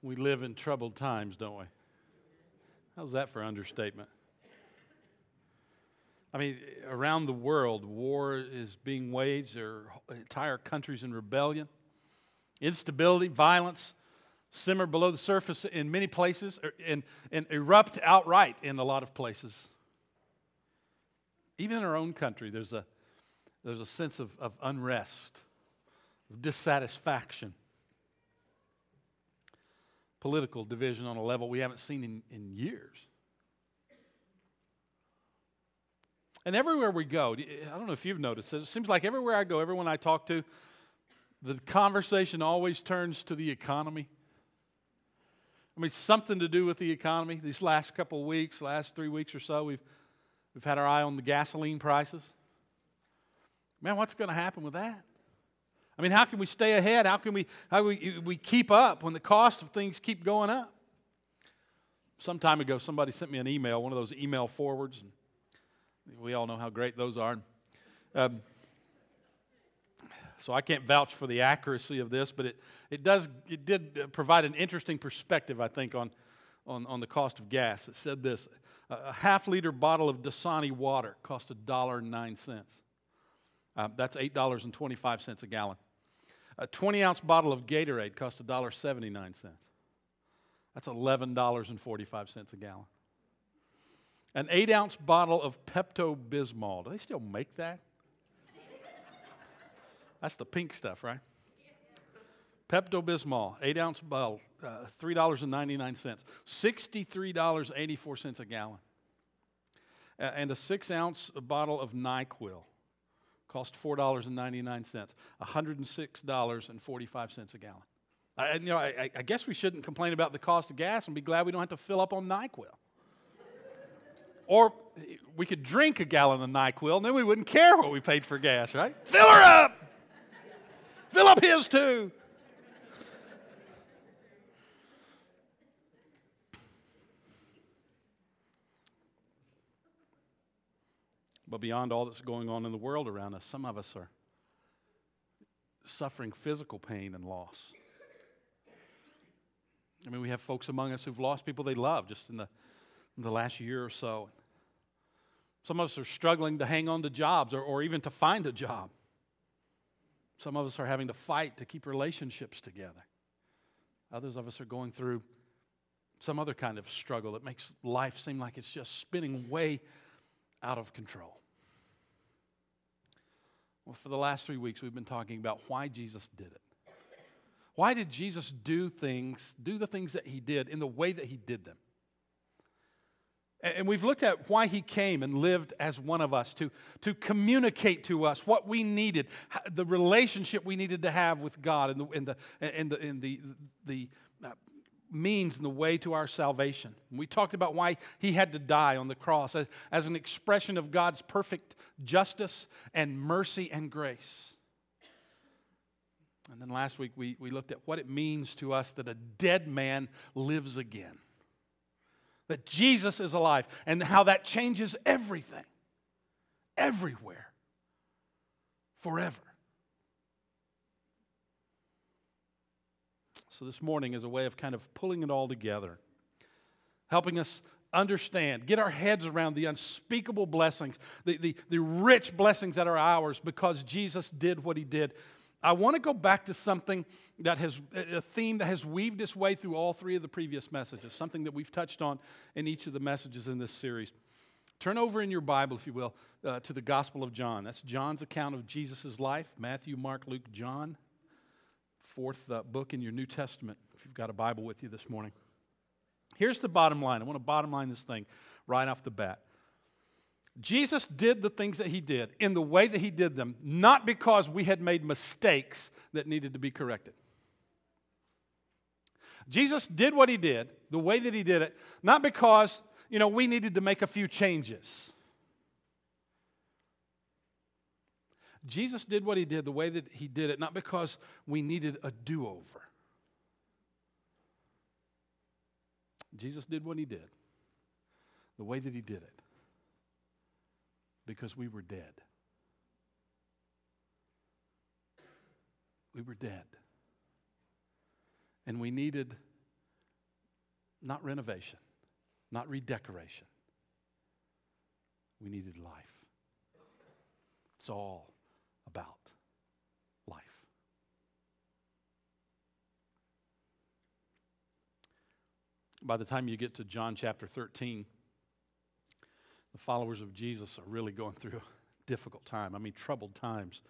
We live in troubled times, don't we? How's that for understatement? I mean, around the world, war is being waged. There are entire countries in rebellion. Instability, violence simmer below the surface in many places and erupt outright in a lot of places. Even in our own country, there's a sense of unrest, of dissatisfaction, political division on a level we haven't seen in years. And everywhere we go, I don't know if you've noticed, it seems like everywhere I go, everyone I talk to, the conversation always turns to the economy. I mean, something to do with the economy. These last couple of weeks, last 3 weeks or so, we've had our eye on the gasoline prices. Man, what's going to happen with that? I mean, how can we stay ahead? How can we keep up when the cost of things keep going up? Some time ago, somebody sent me an email, one of those email forwards. And we all know how great those are. So I can't vouch for the accuracy of this, but it did provide an interesting perspective, I think, on the cost of gas. It said this: a half-liter bottle of Dasani water cost $1.09. That's $8.25 a gallon. A 20-ounce bottle of Gatorade cost $1.79. That's $11.45 a gallon. An 8-ounce bottle of Pepto-Bismol. Do they still make that? That's the pink stuff, right? Pepto-Bismol, 8-ounce bottle, $3.99. $63.84 a gallon. And a 6-ounce bottle of NyQuil cost $4.99, $106.45 a gallon. I guess we shouldn't complain about the cost of gas and be glad we don't have to fill up on NyQuil. Or we could drink a gallon of NyQuil, and then we wouldn't care what we paid for gas, right? Fill her up! Fill up his too! But beyond all that's going on in the world around us, some of us are suffering physical pain and loss. I mean, we have folks among us who've lost people they love just in the last year or so. Some of us are struggling to hang on to jobs or even to find a job. Some of us are having to fight to keep relationships together. Others of us are going through some other kind of struggle that makes life seem like it's just spinning way out of control. Well, for the last 3 weeks, we've been talking about why Jesus did it. Why did Jesus do the things that he did in the way that he did them? And we've looked at why he came and lived as one of us, to communicate to us what we needed, the relationship we needed to have with God, and the means and the way to our salvation. And we talked about why he had to die on the cross as an expression of God's perfect justice and mercy and grace. And then last week we looked at what it means to us that a dead man lives again. That Jesus is alive, and how that changes everything, everywhere, forever. So this morning is a way of kind of pulling it all together, helping us understand, get our heads around the unspeakable blessings, the rich blessings that are ours because Jesus did what he did. I want to go back to something a theme that has weaved its way through all three of the previous messages, something that we've touched on in each of the messages in this series. Turn over in your Bible, if you will, to the Gospel of John. That's John's account of Jesus' life, Matthew, Mark, Luke, John, fourth book in your New Testament, if you've got a Bible with you this morning. Here's the bottom line. I want to bottom line this thing right off the bat. Jesus did the things that he did in the way that he did them, not because we had made mistakes that needed to be corrected. Jesus did what he did, the way that he did it, not because, we needed to make a few changes. Jesus did what he did, the way that he did it, not because we needed a do-over. Jesus did what he did, the way that he did it, because we were dead. We were dead. And we needed Not renovation, not redecoration. We needed life. It's all about life. By the time you get to John chapter 13, the followers of Jesus are really going through a difficult time. I mean, troubled times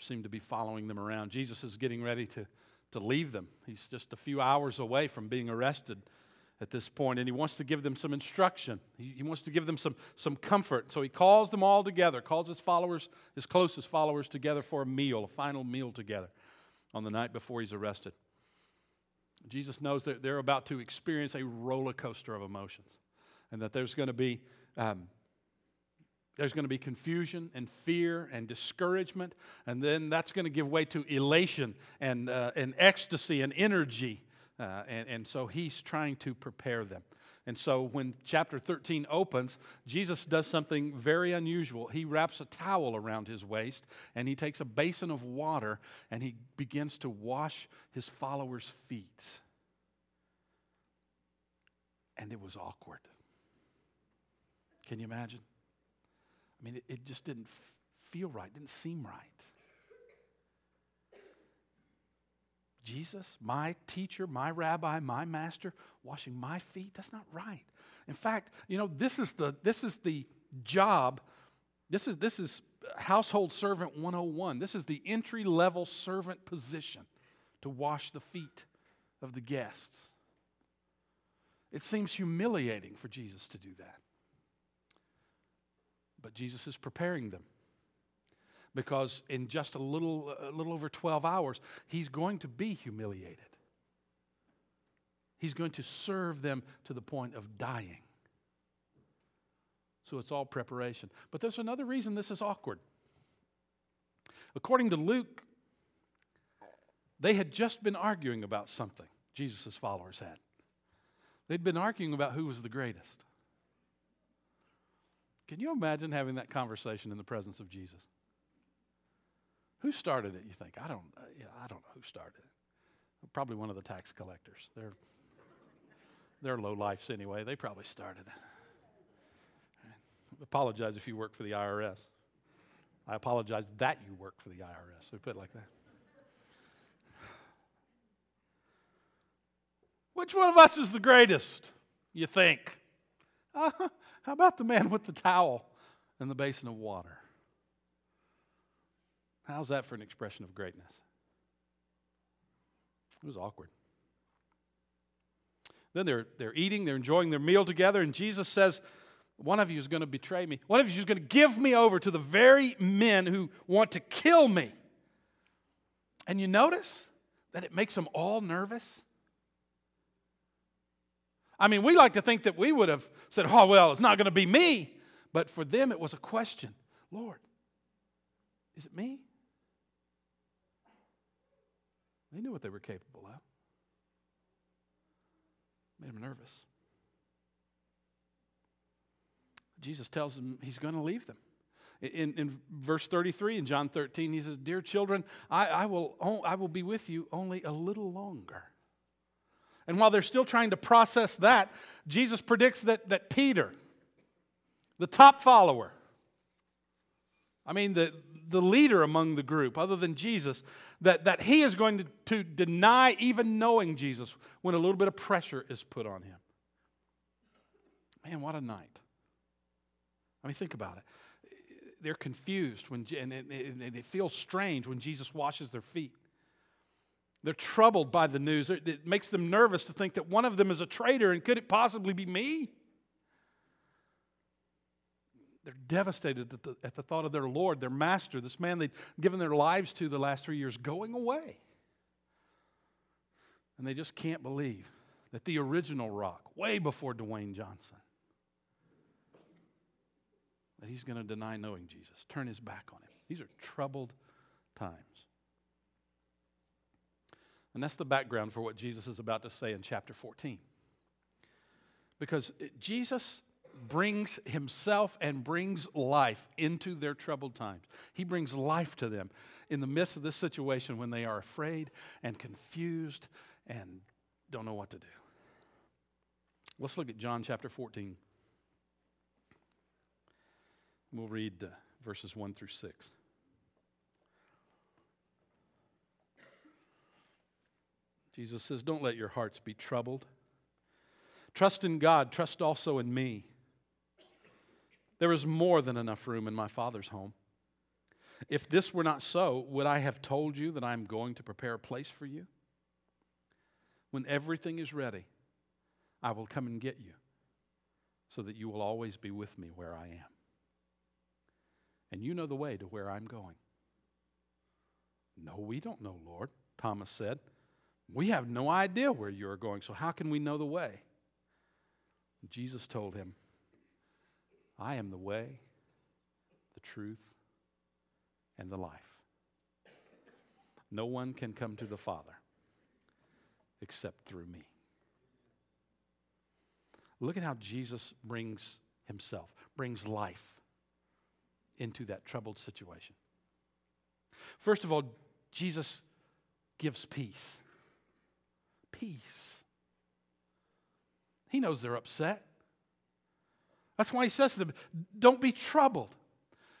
seem to be following them around. Jesus is getting ready to leave them. He's just a few hours away from being arrested at this point, and he wants to give them some instruction. He wants to give them some comfort. So he calls them all together, calls his followers, his closest followers together for a meal, a final meal together on the night before he's arrested. Jesus knows that they're about to experience a roller coaster of emotions, and that there's going to be confusion and fear and discouragement, and then that's going to give way to elation and ecstasy and energy. And so he's trying to prepare them. And so when chapter 13 opens, Jesus does something very unusual. He wraps a towel around his waist, and he takes a basin of water, and he begins to wash his followers' feet. And it was awkward. Can you imagine? I mean, it just didn't feel right, didn't seem right. Jesus, my teacher, my rabbi, my master, washing my feet, that's not right. In fact, you know, this is the job, this is household servant 101. This is the entry-level servant position, to wash the feet of the guests. It seems humiliating for Jesus to do that. But Jesus is preparing them, because in just a little over 12 hours, he's going to be humiliated. He's going to serve them to the point of dying. So it's all preparation. But there's another reason this is awkward. According to Luke, they had just been arguing about something, Jesus' followers had. They'd been arguing about who was the greatest. Can you imagine having that conversation in the presence of Jesus? Who started it, you think? I don't know who started it. Probably one of the tax collectors. They're lowlifes anyway. They probably started it. I apologize if you work for the IRS. I apologize that you work for the IRS. We put it like that. Which one of us is the greatest, you think? How about the man with the towel and the basin of water? How's that for an expression of greatness? It was awkward. Then they're eating, they're enjoying their meal together, and Jesus says, one of you is going to betray me. One of you is going to give me over to the very men who want to kill me. And you notice that it makes them all nervous. I mean, we like to think that we would have said, oh, well, it's not going to be me. But for them, it was a question. Lord, is it me? They knew what they were capable of. Made them nervous. Jesus tells them he's going to leave them. In verse 33 in John 13, he says, "Dear children, I will be with you only a little longer." And while they're still trying to process that, Jesus predicts that Peter, the top follower, I mean the leader among the group, other than Jesus, that he is going to deny even knowing Jesus when a little bit of pressure is put on him. Man, what a night. I mean, think about it. They're confused, and it feels strange when Jesus washes their feet. They're troubled by the news. It makes them nervous to think that one of them is a traitor, and could it possibly be me? They're devastated at the thought of their Lord, their master, this man they'd given their lives to the last 3 years, going away. And they just can't believe that the original rock, way before Dwayne Johnson, that he's going to deny knowing Jesus, turn his back on him. These are troubled times. And that's the background for what Jesus is about to say in chapter 14. Because Jesus brings himself and brings life into their troubled times. He brings life to them in the midst of this situation when they are afraid and confused and don't know what to do. Let's look at John chapter 14. We'll read verses 1 through 6. Jesus says, "Don't let your hearts be troubled. Trust in God, trust also in me. There is more than enough room in my Father's home. If this were not so, would I have told you that I am going to prepare a place for you? When everything is ready, I will come and get you, so that you will always be with me where I am. And you know the way to where I'm going." "No, we don't know, Lord," Thomas said. "We have no idea where you are going, so how can we know the way?" Jesus told him, "I am the way, the truth, and the life. No one can come to the Father except through me." Look at how Jesus brings himself, brings life into that troubled situation. First of all, Jesus gives peace. Peace. He knows they're upset. That's why he says to them, "Don't be troubled."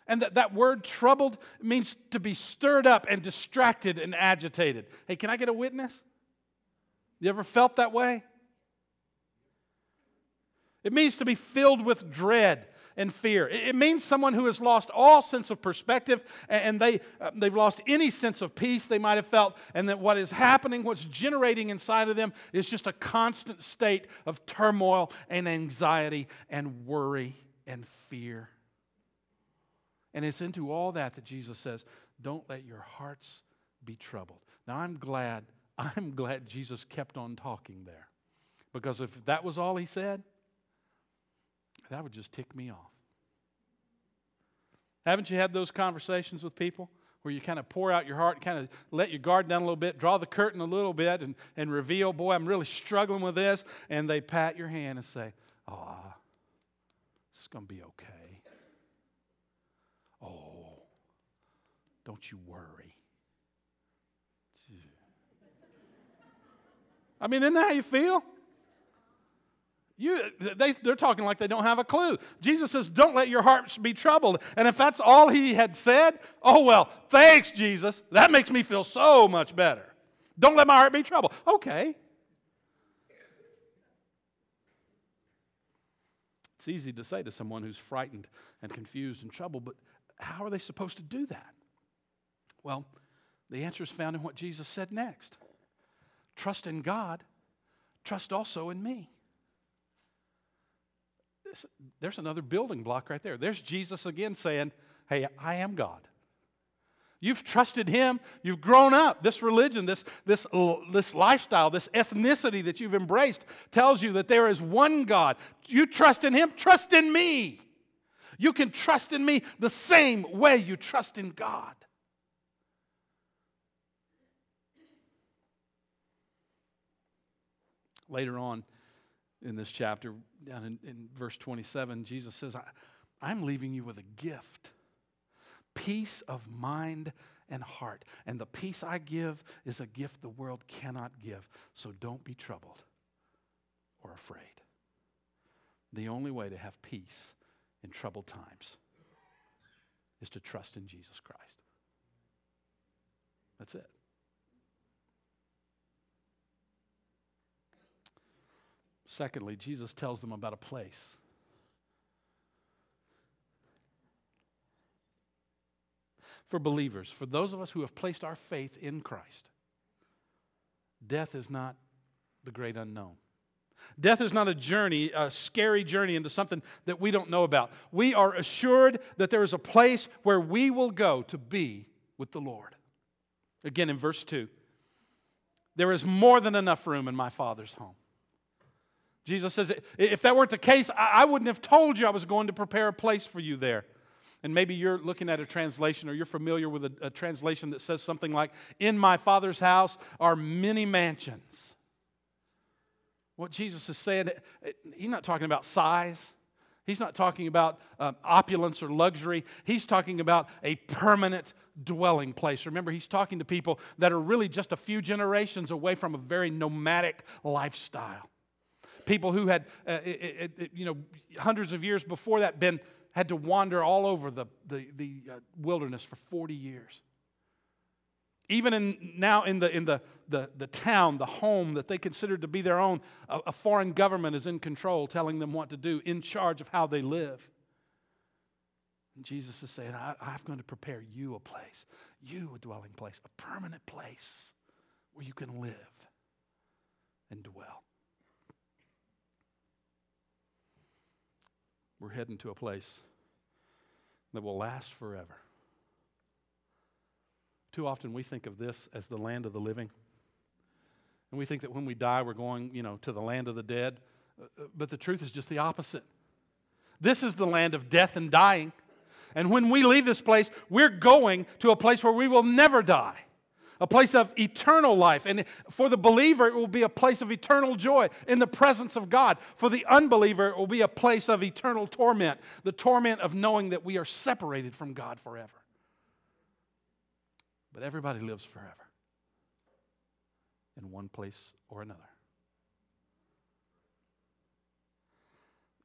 And that word troubled means to be stirred up and distracted and agitated. Hey, can I get a witness? You ever felt that way? It means to be filled with dread and fear. It means someone who has lost all sense of perspective, and they've lost any sense of peace they might have felt, and that what is happening, what's generating inside of them, is just a constant state of turmoil and anxiety and worry and fear. And it's into all that that Jesus says, "Don't let your hearts be troubled." Now, I'm glad Jesus kept on talking there, because if that was all he said, that would just tick me off. Haven't you had those conversations with people where you kind of pour out your heart, kind of let your guard down a little bit, draw the curtain a little bit, and reveal, "Boy, I'm really struggling with this," and they pat your hand and say, "Ah, it's going to be okay. Oh, don't you worry." I mean, isn't that how you feel? They're talking like they don't have a clue. Jesus says, "Don't let your hearts be troubled." And if that's all he had said, oh, well, thanks, Jesus. That makes me feel so much better. Don't let my heart be troubled. Okay. It's easy to say to someone who's frightened and confused and troubled, but how are they supposed to do that? Well, the answer is found in what Jesus said next. Trust in God, trust also in me. There's another building block right there. There's Jesus again saying, "Hey, I am God. You've trusted him. You've grown up. This religion, this lifestyle, this ethnicity that you've embraced tells you that there is one God. You trust in him. Trust in me. You can trust in me the same way you trust in God." Later on in this chapter, down in verse 27, Jesus says, I'm leaving you with a gift, peace of mind and heart. And the peace I give is a gift the world cannot give. So don't be troubled or afraid. The only way to have peace in troubled times is to trust in Jesus Christ. That's it. Secondly, Jesus tells them about a place. For believers, for those of us who have placed our faith in Christ, death is not the great unknown. Death is not a journey, a scary journey into something that we don't know about. We are assured that there is a place where we will go to be with the Lord. Again, in verse 2, there is more than enough room in my Father's home. Jesus says, if that weren't the case, I wouldn't have told you I was going to prepare a place for you there. And maybe you're looking at a translation, or you're familiar with a translation that says something like, "In my Father's house are many mansions." What Jesus is saying, he's not talking about size. He's not talking about opulence or luxury. He's talking about a permanent dwelling place. Remember, he's talking to people that are really just a few generations away from a very nomadic lifestyle. people who had, hundreds of years before that, had to wander all over the wilderness for 40 years. Even in the town, the home that they considered to be their own, a foreign government is in control, telling them what to do, in charge of how they live. And Jesus is saying, I'm going to prepare you a place, you a dwelling place, a permanent place where you can live and dwell. We're heading to a place that will last forever. Too often we think of this as the land of the living. And we think that when we die, we're going, to the land of the dead. But the truth is just the opposite. This is the land of death and dying. And when we leave this place, we're going to a place where we will never die. A place of eternal life. And for the believer, it will be a place of eternal joy in the presence of God. For the unbeliever, it will be a place of eternal torment. The torment of knowing that we are separated from God forever. But everybody lives forever in one place or another.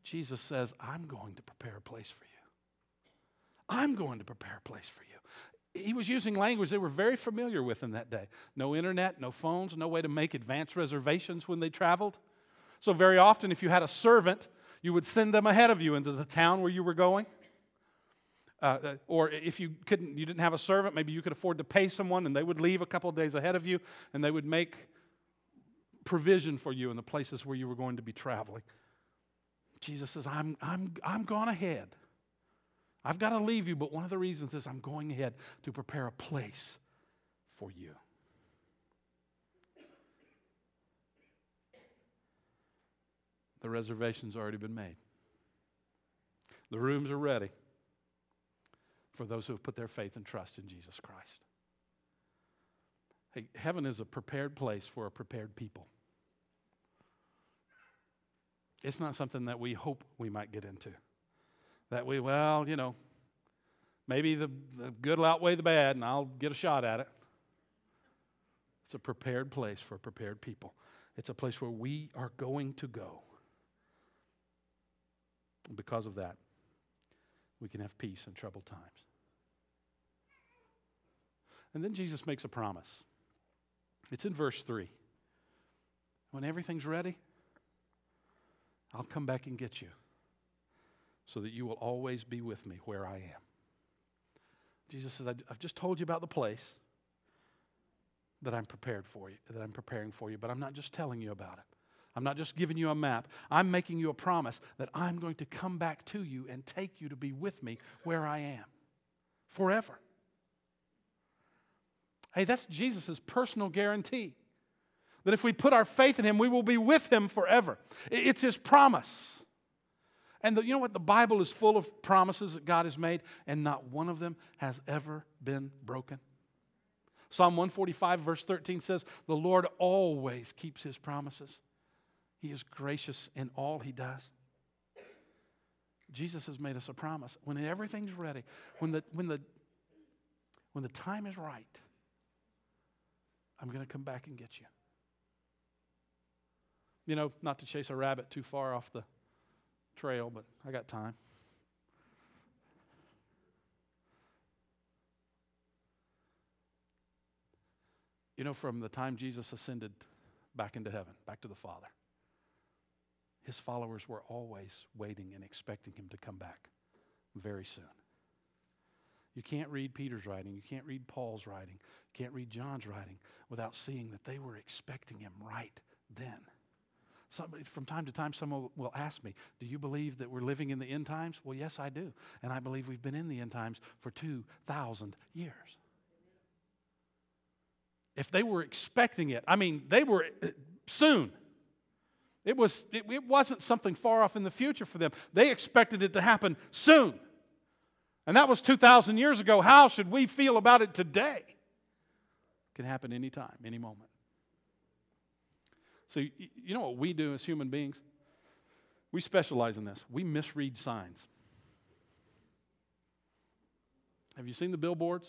Jesus says, I'm going to prepare a place for you. I'm going to prepare a place for you. He was using language they were very familiar with in that day. No internet, no phones, no way to make advance reservations when they traveled. So very often, if you had a servant, you would send them ahead of you into the town where you were going. Or if you didn't have a servant, maybe you could afford to pay someone, and they would leave a couple of days ahead of you, and they would make provision for you in the places where you were going to be traveling. Jesus says, I'm gone ahead. I've got to leave you, but one of the reasons is I'm going ahead to prepare a place for you. The reservation's already been made. The rooms are ready for those who have put their faith and trust in Jesus Christ. Hey, heaven is a prepared place for a prepared people. It's not something that we hope we might get into. That we, maybe the good will outweigh the bad, and I'll get a shot at it. It's a prepared place for prepared people. It's a place where we are going to go. And because of that, we can have peace in troubled times. And then Jesus makes a promise. It's in verse 3. When everything's ready, I'll come back and get you, so that you will always be with me where I am. Jesus says, I've just told you about the place that I'm prepared for you, that I'm preparing for you, but I'm not just telling you about it. I'm not just giving you a map. I'm making you a promise that I'm going to come back to you and take you to be with me where I am forever. Hey, that's Jesus' personal guarantee that if we put our faith in him, we will be with him forever. It's his promise. And you know what? The Bible is full of promises that God has made, and not one of them has ever been broken. Psalm 145 verse 13 says, the Lord always keeps his promises. He is gracious in all he does. Jesus has made us a promise. When everything's ready, when the time is right, I'm going to come back and get you. Not to chase a rabbit too far off the trail, but I got time. From the time Jesus ascended back into heaven, back to the Father, his followers were always waiting and expecting him to come back very soon. You can't read Peter's writing, you can't read Paul's writing, you can't read John's writing without seeing that they were expecting him right then. From time to time, someone will ask me, do you believe that we're living in the end times? Well, yes, I do. And I believe we've been in the end times for 2,000 years. If they were expecting it, they were soon. It wasn't something far off in the future for them. They expected it to happen soon. And that was 2,000 years ago. How should we feel about it today? It can happen any time, any moment. So you know what we do as human beings? We specialize in this. We misread signs. Have you seen the billboards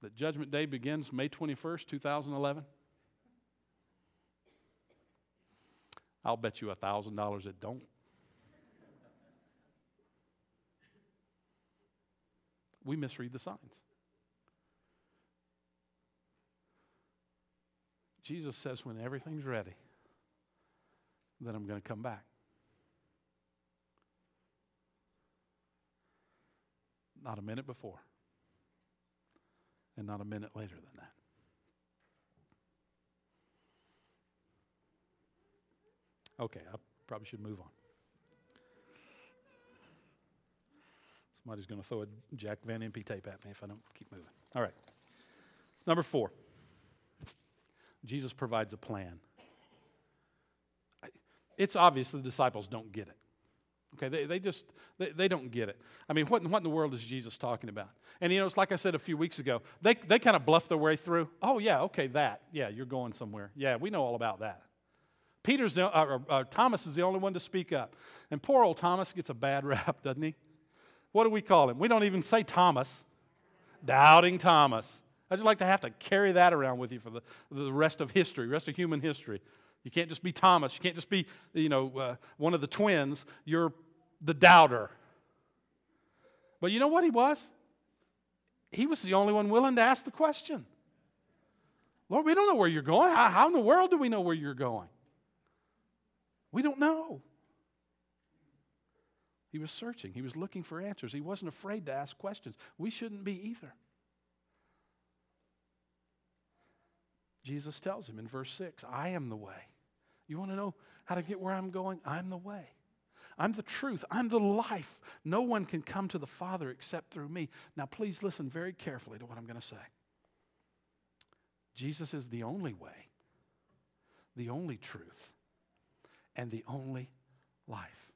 that Judgment Day begins May 21st, 2011? I'll bet you $1,000 it don't. We misread the signs. Jesus says, when everything's ready, then I'm going to come back. Not a minute before, and not a minute later than that. Okay, I probably should move on. Somebody's going to throw a Jack Van Impe tape at me if I don't keep moving. All right. Number 4. Jesus provides a plan. It's obvious the disciples don't get it. Okay, they don't get it. I mean, what in the world is Jesus talking about? And, you know, it's like I said a few weeks ago, they kind of bluff their way through. Oh, yeah, okay, that. Yeah, you're going somewhere. Yeah, we know all about that. Thomas is the only one to speak up. And poor old Thomas gets a bad rap, doesn't he? What do we call him? We don't even say Thomas. Doubting Thomas. I'd just like to have to carry that around with you for the rest of history, rest of human history. You can't just be Thomas. You can't just be, one of the twins. You're the doubter. But you know what he was? He was the only one willing to ask the question. Lord, we don't know where you're going. How in the world do we know where you're going? We don't know. He was searching. He was looking for answers. He wasn't afraid to ask questions. We shouldn't be either. Jesus tells him in verse 6, I am the way. You want to know how to get where I'm going? I'm the way. I'm the truth. I'm the life. No one can come to the Father except through me. Now please listen very carefully to what I'm going to say. Jesus is the only way, the only truth, and the only life.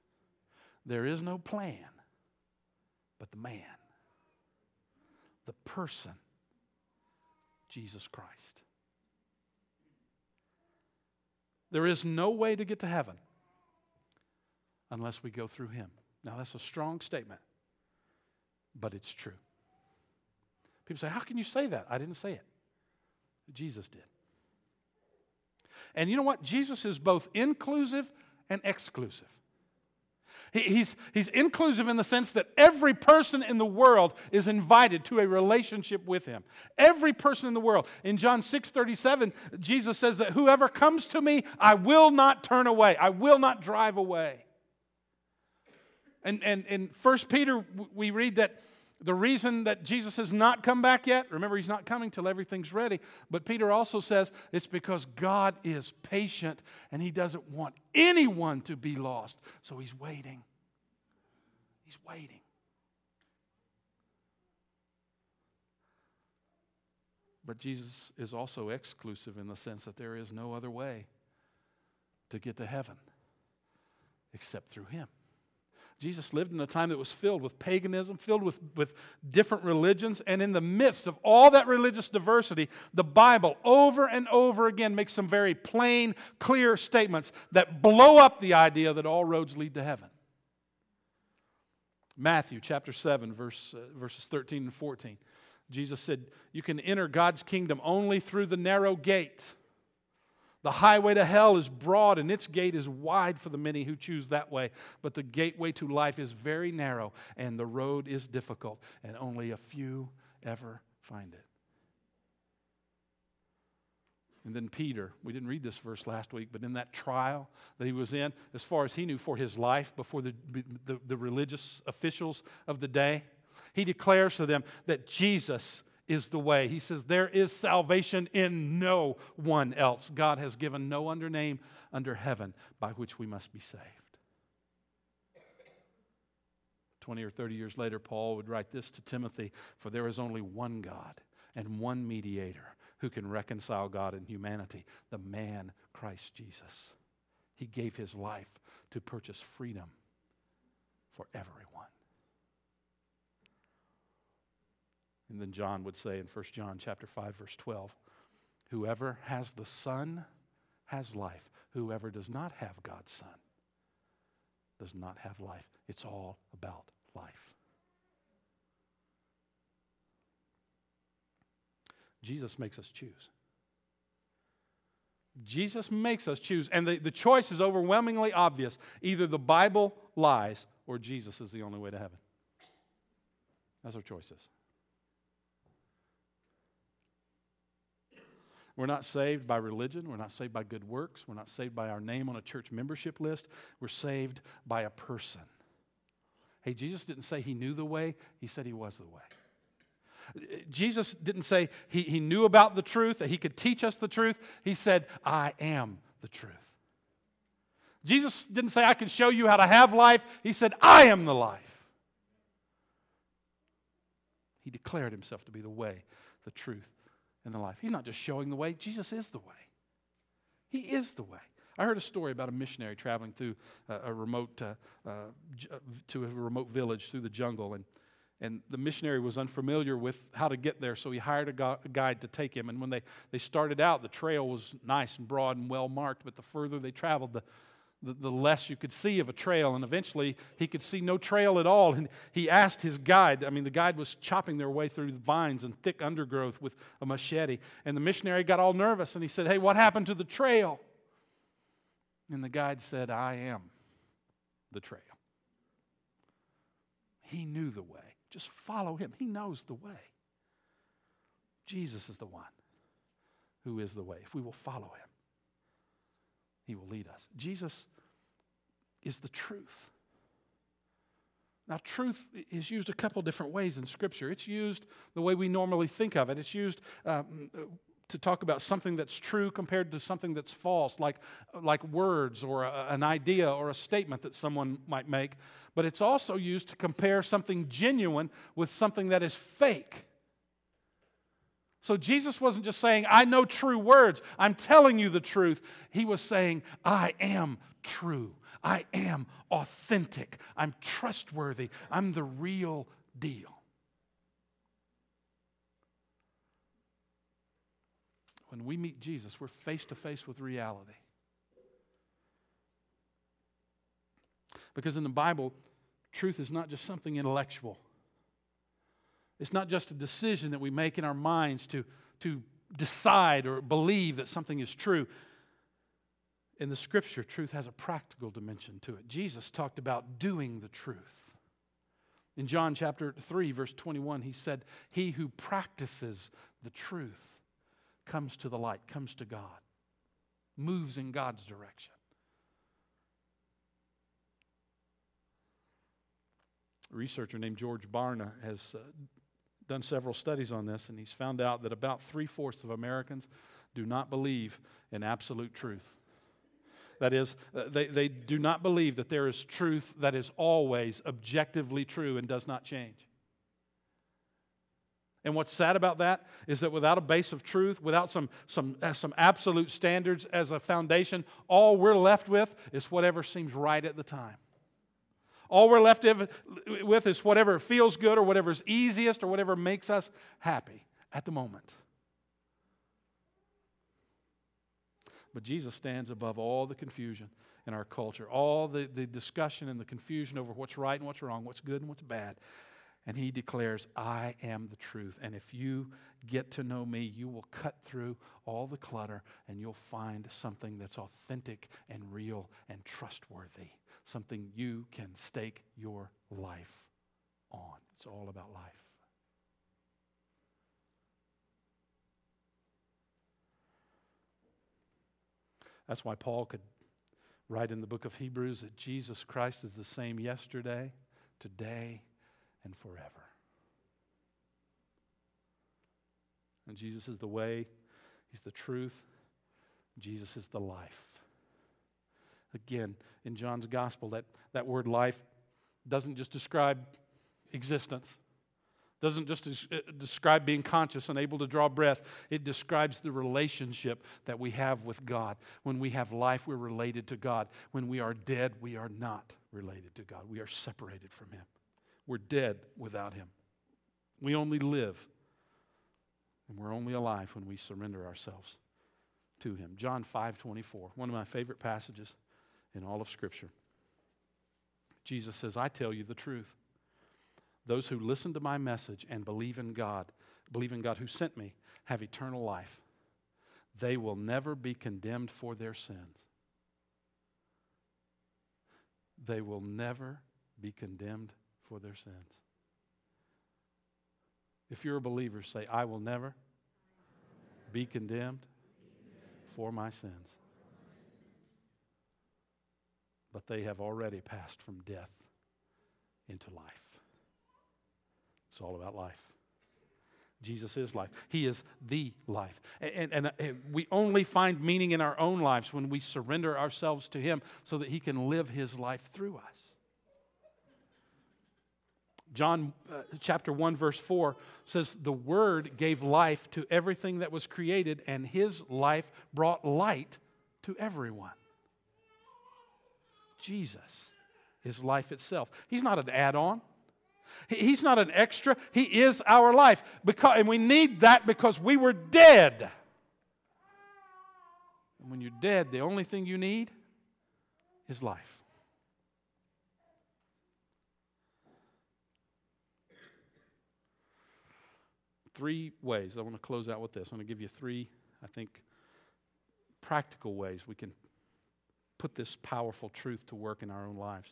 There is no plan but the man, the person, Jesus Christ. There is no way to get to heaven unless we go through him. Now, that's a strong statement, but it's true. People say, how can you say that? I didn't say it. Jesus did. And you know what? Jesus is both inclusive and exclusive. He's inclusive in the sense that every person in the world is invited to a relationship with him. Every person in the world. In John 6:37, Jesus says that whoever comes to me, I will not turn away. I will not drive away. And in 1 Peter, we read that the reason that Jesus has not come back yet, remember he's not coming till everything's ready, but Peter also says it's because God is patient and he doesn't want anyone to be lost. So he's waiting. He's waiting. But Jesus is also exclusive in the sense that there is no other way to get to heaven except through him. Jesus lived in a time that was filled with paganism, filled with different religions, and in the midst of all that religious diversity, the Bible over and over again makes some very plain, clear statements that blow up the idea that all roads lead to heaven. Matthew chapter 7, verses 13 and 14. Jesus said, you can enter God's kingdom only through the narrow gate. The highway to hell is broad and its gate is wide for the many who choose that way. But the gateway to life is very narrow and the road is difficult and only a few ever find it. And then Peter, we didn't read this verse last week, but in that trial that he was in, as far as he knew for his life before the religious officials of the day, he declares to them that Jesus is the way. He says, there is salvation in no one else. God has given no other name under heaven by which we must be saved. 20 or 30 years later, Paul would write this to Timothy, for there is only one God and one mediator who can reconcile God and humanity, the man Christ Jesus. He gave his life to purchase freedom for everyone. And then John would say in 1 John chapter 5, verse 12, whoever has the Son has life. Whoever does not have God's Son does not have life. It's all about life. Jesus makes us choose. Jesus makes us choose. And the choice is overwhelmingly obvious. Either the Bible lies or Jesus is the only way to heaven. That's our choices. We're not saved by religion. We're not saved by good works. We're not saved by our name on a church membership list. We're saved by a person. Hey, Jesus didn't say he knew the way. He said he was the way. Jesus didn't say he knew about the truth, that he could teach us the truth. He said, I am the truth. Jesus didn't say, I can show you how to have life. He said, I am the life. He declared himself to be the way, the truth, and the life. He's not just showing the way. Jesus is the way. He is the way. I heard a story about a missionary traveling through a remote village through the jungle, and the missionary was unfamiliar with how to get there, so he hired a guide to take him. And when they started out, the trail was nice and broad and well marked, but the further they traveled, the less you could see of a trail. And eventually, he could see no trail at all. And he asked his guide. I mean, the guide was chopping their way through the vines and thick undergrowth with a machete. And the missionary got all nervous, and he said, hey, what happened to the trail? And the guide said, I am the trail. He knew the way. Just follow him. He knows the way. Jesus is the one who is the way. If we will follow him, he will lead us. Jesus is the truth. Now, truth is used a couple different ways in Scripture. It's used the way we normally think of it. It's used to talk about something that's true compared to something that's false, like words or an idea or a statement that someone might make. But it's also used to compare something genuine with something that is fake. So Jesus wasn't just saying, I know true words, I'm telling you the truth. He was saying, I am true. I am authentic. I'm trustworthy. I'm the real deal. When we meet Jesus, we're face to face with reality. Because in the Bible, truth is not just something intellectual. It's not just a decision that we make in our minds to decide or believe that something is true. In the Scripture, truth has a practical dimension to it. Jesus talked about doing the truth. In John chapter 3, verse 21, he said, he who practices the truth comes to the light, comes to God, moves in God's direction. A researcher named George Barna has done several studies on this, and he's found out that about 3/4 of Americans do not believe in absolute truth. That is, they do not believe that there is truth that is always objectively true and does not change. And what's sad about that is that without a base of truth, without some absolute standards as a foundation, all we're left with is whatever seems right at the time. All we're left with is whatever feels good or whatever's easiest or whatever makes us happy at the moment. But Jesus stands above all the confusion in our culture, all the discussion and the confusion over what's right and what's wrong, what's good and what's bad. And he declares, I am the truth. And if you get to know me, you will cut through all the clutter and you'll find something that's authentic and real and trustworthy. Something you can stake your life on. It's all about life. That's why Paul could write in the book of Hebrews that Jesus Christ is the same yesterday, today, and forever. And Jesus is the way. He's the truth. Jesus is the life. Again, in John's gospel, that word life doesn't just describe existence. Doesn't just describe being conscious and able to draw breath. It describes the relationship that we have with God. When we have life, we're related to God. When we are dead, we are not related to God. We are separated from him. We're dead without him. We only live, and we're only alive when we surrender ourselves to him. John 5:24, one of my favorite passages in all of Scripture. Jesus says, I tell you the truth. Those who listen to my message and believe in God who sent me, have eternal life. they will never be condemned for their sins. They will never be condemned for their sins. If you're a believer, say, I will never be condemned for my sins. But they have already passed from death into life. It's all about life. Jesus is life. He is the life. And we only find meaning in our own lives when we surrender ourselves to Him so that He can live His life through us. John chapter 1 verse 4 says, the Word gave life to everything that was created, and His life brought light to everyone. Jesus is life itself. He's not an add-on. He's not an extra. He is our life. And we need that because we were dead. And when you're dead, the only thing you need is life. Three ways. I want to close out with this. I'm going to give you three, I think, practical ways we can put this powerful truth to work in our own lives.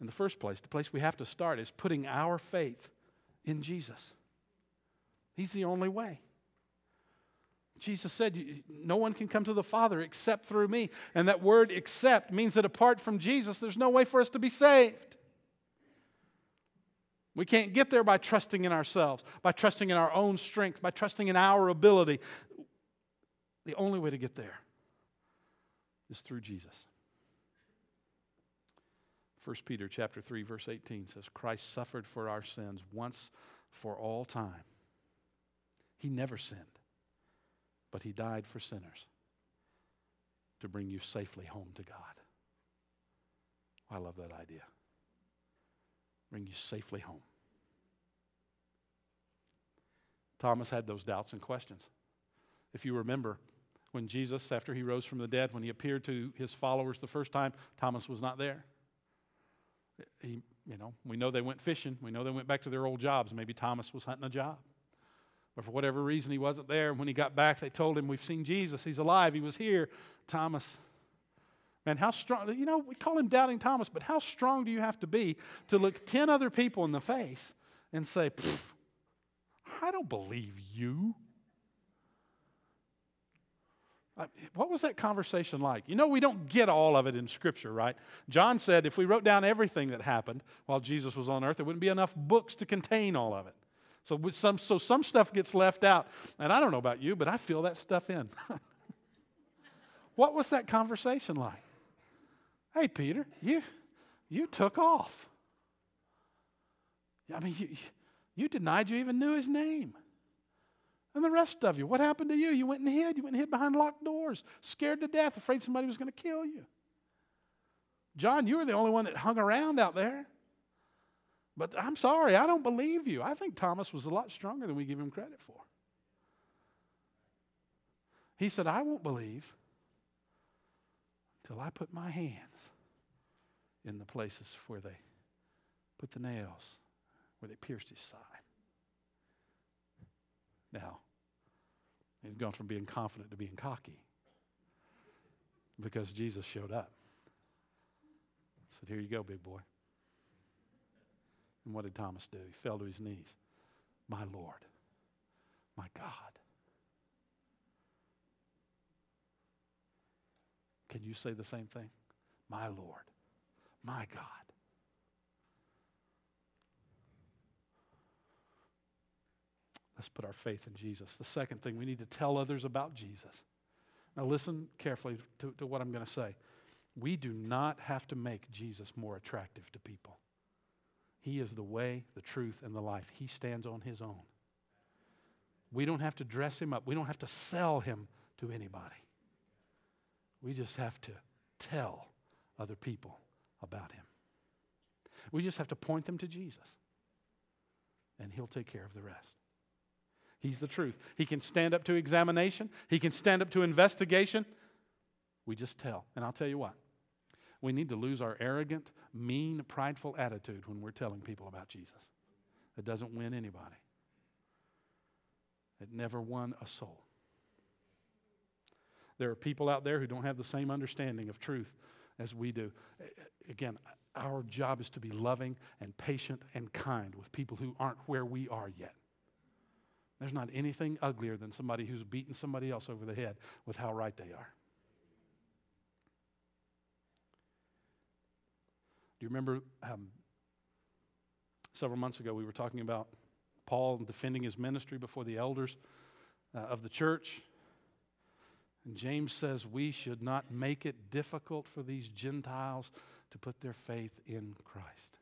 In the first place, the place we have to start is putting our faith in Jesus. He's the only way. Jesus said, no one can come to the Father except through me. And that word except means that apart from Jesus, there's no way for us to be saved. We can't get there by trusting in ourselves, by trusting in our own strength, by trusting in our ability. The only way to get there is through Jesus. 1 Peter chapter 3, verse 18 says, Christ suffered for our sins once for all time. He never sinned, but He died for sinners to bring you safely home to God. I love that idea. Bring you safely home. Thomas had those doubts and questions. If you remember, when Jesus, after He rose from the dead, when He appeared to His followers the first time, Thomas was not there. He, we know they went fishing. We know they went back to their old jobs. Maybe Thomas was hunting a job. But for whatever reason, he wasn't there. And when he got back, they told him, we've seen Jesus. He's alive. He was here. Thomas, man, how strong. We call him Doubting Thomas, but how strong do you have to be to look 10 other people in the face and say, I don't believe you. What was that conversation like? We don't get all of it in Scripture, right? John said if we wrote down everything that happened while Jesus was on earth, there wouldn't be enough books to contain all of it. So some stuff gets left out. And I don't know about you, but I fill that stuff in. What was that conversation like? Hey, Peter, you took off. You denied you even knew His name. And the rest of you, what happened to you? You went and hid. You went and hid behind locked doors, scared to death, afraid somebody was going to kill you. John, you were the only one that hung around out there. But I'm sorry, I don't believe you. I think Thomas was a lot stronger than we give him credit for. He said, I won't believe until I put my hands in the places where they put the nails, where they pierced His side. Now, he's gone from being confident to being cocky because Jesus showed up. He said, here you go, big boy. And what did Thomas do? He fell to his knees. My Lord, my God. Can you say the same thing? My Lord, my God. Let's put our faith in Jesus. The second thing, we need to tell others about Jesus. Now listen carefully to what I'm going to say. We do not have to make Jesus more attractive to people. He is the way, the truth, and the life. He stands on His own. We don't have to dress Him up. We don't have to sell Him to anybody. We just have to tell other people about Him. We just have to point them to Jesus, and He'll take care of the rest. He's the truth. He can stand up to examination. He can stand up to investigation. We just tell. And I'll tell you what. We need to lose our arrogant, mean, prideful attitude when we're telling people about Jesus. It doesn't win anybody. It never won a soul. There are people out there who don't have the same understanding of truth as we do. Again, our job is to be loving and patient and kind with people who aren't where we are yet. There's not anything uglier than somebody who's beaten somebody else over the head with how right they are. Do you remember several months ago we were talking about Paul defending his ministry before the elders of the church? And James says we should not make it difficult for these Gentiles to put their faith in Christ.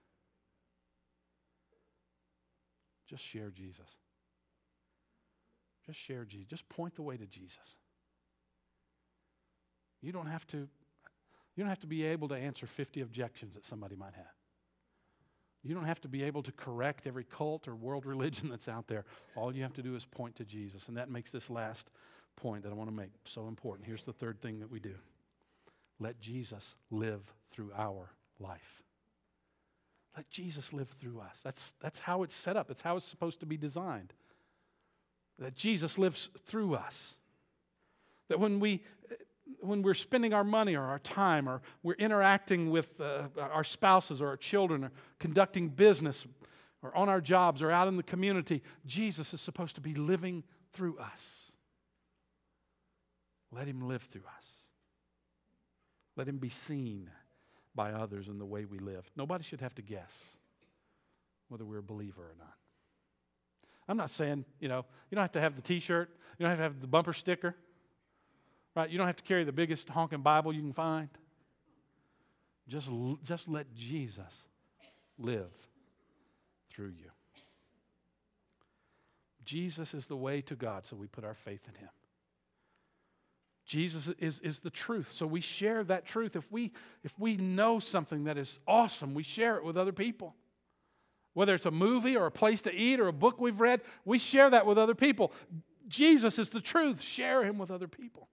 Just share Jesus. Just share Jesus. Just point the way to Jesus. You don't have to be able to answer 50 objections that somebody might have. You don't have to be able to correct every cult or world religion that's out there. All you have to do is point to Jesus. And that makes this last point that I want to make so important. Here's the third thing that we do. Let Jesus live through our life. Let Jesus live through us. That's how it's set up. It's how it's supposed to be designed. That Jesus lives through us. That when we're spending our money or our time or we're interacting with our spouses or our children or conducting business or on our jobs or out in the community, Jesus is supposed to be living through us. Let him live through us. Let him be seen by others in the way we live. Nobody should have to guess whether we're a believer or not. I'm not saying, you don't have to have the t-shirt. You don't have to have the bumper sticker. Right? You don't have to carry the biggest honking Bible you can find. Just let Jesus live through you. Jesus is the way to God, so we put our faith in him. Jesus is the truth, so we share that truth. If we know something that is awesome, we share it with other people. Whether it's a movie or a place to eat or a book we've read, we share that with other people. Jesus is the truth. Share him with other people.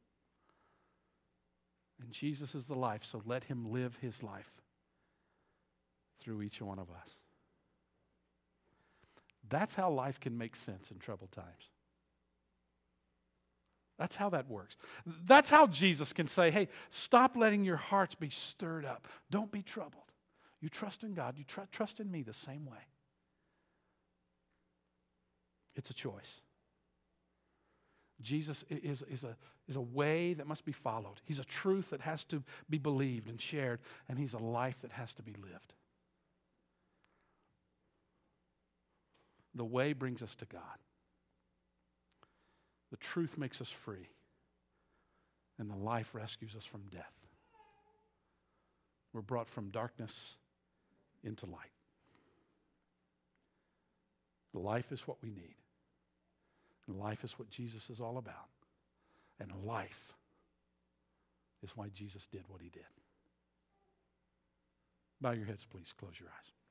And Jesus is the life, so let him live his life through each one of us. That's how life can make sense in troubled times. That's how that works. That's how Jesus can say, hey, stop letting your hearts be stirred up. Don't be troubled. You trust in God. You trust in me the same way. It's a choice. Jesus is a way that must be followed. He's a truth that has to be believed and shared, and he's a life that has to be lived. The way brings us to God. The truth makes us free, and the life rescues us from death. We're brought from darkness into light. Life is what we need. And life is what Jesus is all about. And life is why Jesus did what he did. Bow your heads, please. Close your eyes.